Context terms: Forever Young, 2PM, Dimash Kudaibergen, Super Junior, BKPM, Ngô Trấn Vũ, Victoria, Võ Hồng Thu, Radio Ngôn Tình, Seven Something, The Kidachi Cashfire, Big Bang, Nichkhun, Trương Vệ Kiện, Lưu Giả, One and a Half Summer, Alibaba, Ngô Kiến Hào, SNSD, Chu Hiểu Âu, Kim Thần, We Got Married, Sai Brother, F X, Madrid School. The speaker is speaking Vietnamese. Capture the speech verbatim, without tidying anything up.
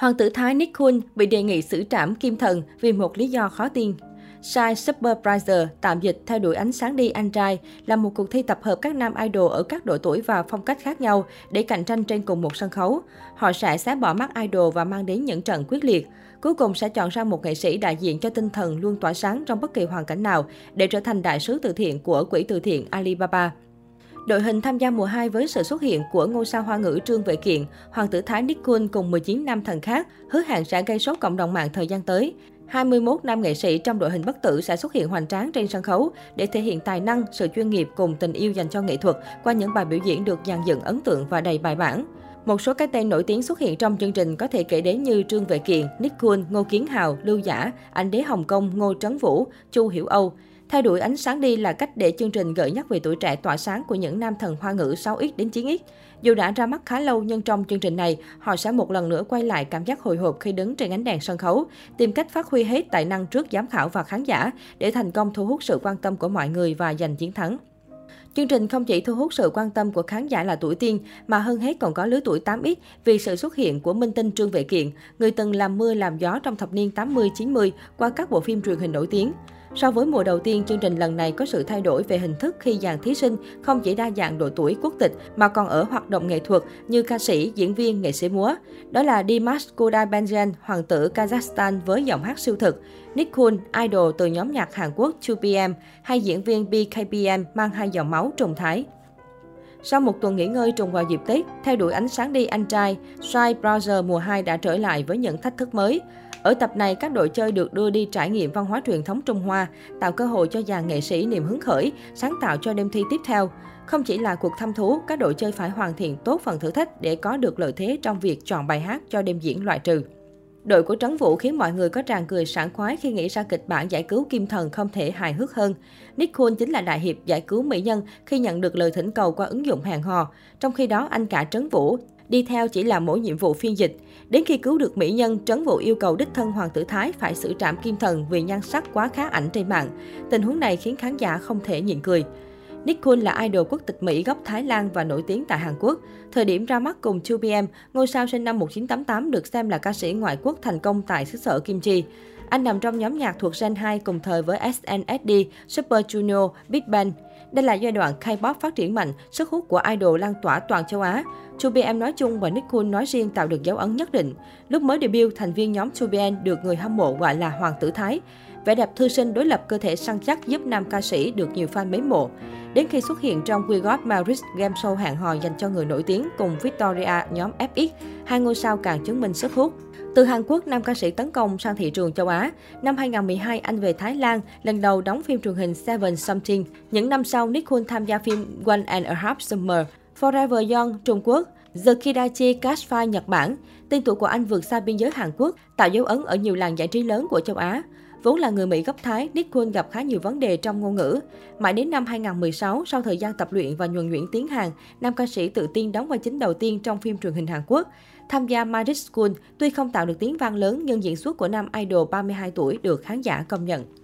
Hoàng tử Thái Nichkhun bị đề nghị xử trảm kim thần vì một lý do khó tin. Sai Super Junior, tạm dịch theo đuổi ánh sáng đi anh trai, là một cuộc thi tập hợp các nam idol ở các độ tuổi và phong cách khác nhau để cạnh tranh trên cùng một sân khấu. Họ sẽ xé bỏ mắt idol và mang đến những trận quyết liệt. Cuối cùng sẽ chọn ra một nghệ sĩ đại diện cho tinh thần luôn tỏa sáng trong bất kỳ hoàn cảnh nào để trở thành đại sứ từ thiện của quỹ từ thiện Alibaba. Đội hình tham gia mùa hai với sự xuất hiện của ngôi sao hoa ngữ Trương Vệ Kiện, Hoàng tử Thái Nichkhun cùng mười chín nam thần khác, hứa hẹn sẽ gây sốt cộng đồng mạng thời gian tới. hai mươi mốt nam nghệ sĩ trong đội hình bất tử sẽ xuất hiện hoành tráng trên sân khấu để thể hiện tài năng, sự chuyên nghiệp cùng tình yêu dành cho nghệ thuật qua những bài biểu diễn được dàn dựng ấn tượng và đầy bài bản. Một số cái tên nổi tiếng xuất hiện trong chương trình có thể kể đến như Trương Vệ Kiện, Nichkhun, Ngô Kiến Hào, Lưu Giả, Anh Đế Hồng Kông, Ngô Trấn Vũ, Chu Hiểu Âu. Theo đuổi ánh sáng đi là cách để chương trình gợi nhắc về tuổi trẻ tỏa sáng của những nam thần hoa ngữ sáu x đến chín x. Dù đã ra mắt khá lâu nhưng trong chương trình này, họ sẽ một lần nữa quay lại cảm giác hồi hộp khi đứng trên ánh đèn sân khấu, tìm cách phát huy hết tài năng trước giám khảo và khán giả để thành công thu hút sự quan tâm của mọi người và giành chiến thắng. Chương trình không chỉ thu hút sự quan tâm của khán giả là tuổi teen, mà hơn hết còn có lứa tuổi tám x vì sự xuất hiện của minh tinh Trương Vệ Kiện, người từng làm mưa làm gió trong thập niên tám mươi chín mươi qua các bộ phim truyền hình nổi tiếng. So với mùa đầu tiên, chương trình lần này có sự thay đổi về hình thức khi dàn thí sinh không chỉ đa dạng độ tuổi, quốc tịch mà còn ở hoạt động nghệ thuật như ca sĩ, diễn viên, nghệ sĩ múa. Đó là Dimash Kudaibergen, hoàng tử Kazakhstan với giọng hát siêu thực, Nichkhun, idol từ nhóm nhạc Hàn Quốc hai P M hay diễn viên B K P M mang hai dòng máu trùng Thái. Sau một tuần nghỉ ngơi trùng vào dịp Tết, theo đuổi ánh sáng đi anh trai, Sai Brother mùa hai đã trở lại với những thách thức mới. Ở tập này, các đội chơi được đưa đi trải nghiệm văn hóa truyền thống Trung Hoa, tạo cơ hội cho dàn nghệ sĩ niềm hứng khởi, sáng tạo cho đêm thi tiếp theo. Không chỉ là cuộc thăm thú, các đội chơi phải hoàn thiện tốt phần thử thách để có được lợi thế trong việc chọn bài hát cho đêm diễn loại trừ. Đội của Trấn Vũ khiến mọi người có tràn cười sảng khoái khi nghĩ ra kịch bản giải cứu Kim Thần không thể hài hước hơn. Nichkhun chính là đại hiệp giải cứu mỹ nhân khi nhận được lời thỉnh cầu qua ứng dụng hẹn hò. Trong khi đó, anh cả Trấn Vũ đi theo chỉ là mỗi nhiệm vụ phiên dịch. Đến khi cứu được mỹ nhân, Trấn Vũ yêu cầu đích thân Hoàng tử Thái phải xử trảm Kim Thần vì nhan sắc quá khá ảnh trên mạng. Tình huống này khiến khán giả không thể nhịn cười. Nichkhun là idol quốc tịch Mỹ gốc Thái Lan và nổi tiếng tại Hàn Quốc. Thời điểm ra mắt cùng hai P M, ngôi sao sinh năm một nghìn chín trăm tám mươi tám được xem là ca sĩ ngoại quốc thành công tại xứ sở Kim Chi. Anh nằm trong nhóm nhạc thuộc Gen hai cùng thời với S N S D, Super Junior, Big Bang. Đây là giai đoạn K-pop phát triển mạnh, sức hút của idol lan tỏa toàn châu Á. hai P M nói chung và Nichkhun nói riêng tạo được dấu ấn nhất định. Lúc mới debut, thành viên nhóm hai P M được người hâm mộ gọi là Hoàng tử Thái. Vẻ đẹp thư sinh đối lập cơ thể săn chắc giúp nam ca sĩ được nhiều fan mến mộ. Đến khi xuất hiện trong We Got Married game show hẹn hò dành cho người nổi tiếng cùng Victoria nhóm F X, hai ngôi sao càng chứng minh sức hút. Từ Hàn Quốc, nam ca sĩ tấn công sang thị trường châu Á. Năm hai nghìn không trăm mười hai, anh về Thái Lan, lần đầu đóng phim truyền hình Seven Something. Những năm sau, Nichkhun tham gia phim One and a Half Summer, Forever Young Trung Quốc, The Kidachi Cashfire Nhật Bản. Tên tuổi của anh vượt xa biên giới Hàn Quốc, tạo dấu ấn ở nhiều làng giải trí lớn của châu Á. Vốn là người Mỹ gốc Thái, Nichkhun gặp khá nhiều vấn đề trong ngôn ngữ. Mãi đến năm hai nghìn không trăm mười sáu, sau thời gian tập luyện và nhuần nhuyễn tiếng Hàn, nam ca sĩ tự tin đóng vai chính đầu tiên trong phim truyền hình Hàn Quốc. Tham gia Madrid School, tuy không tạo được tiếng vang lớn nhưng diễn xuất của nam idol ba mươi hai tuổi được khán giả công nhận.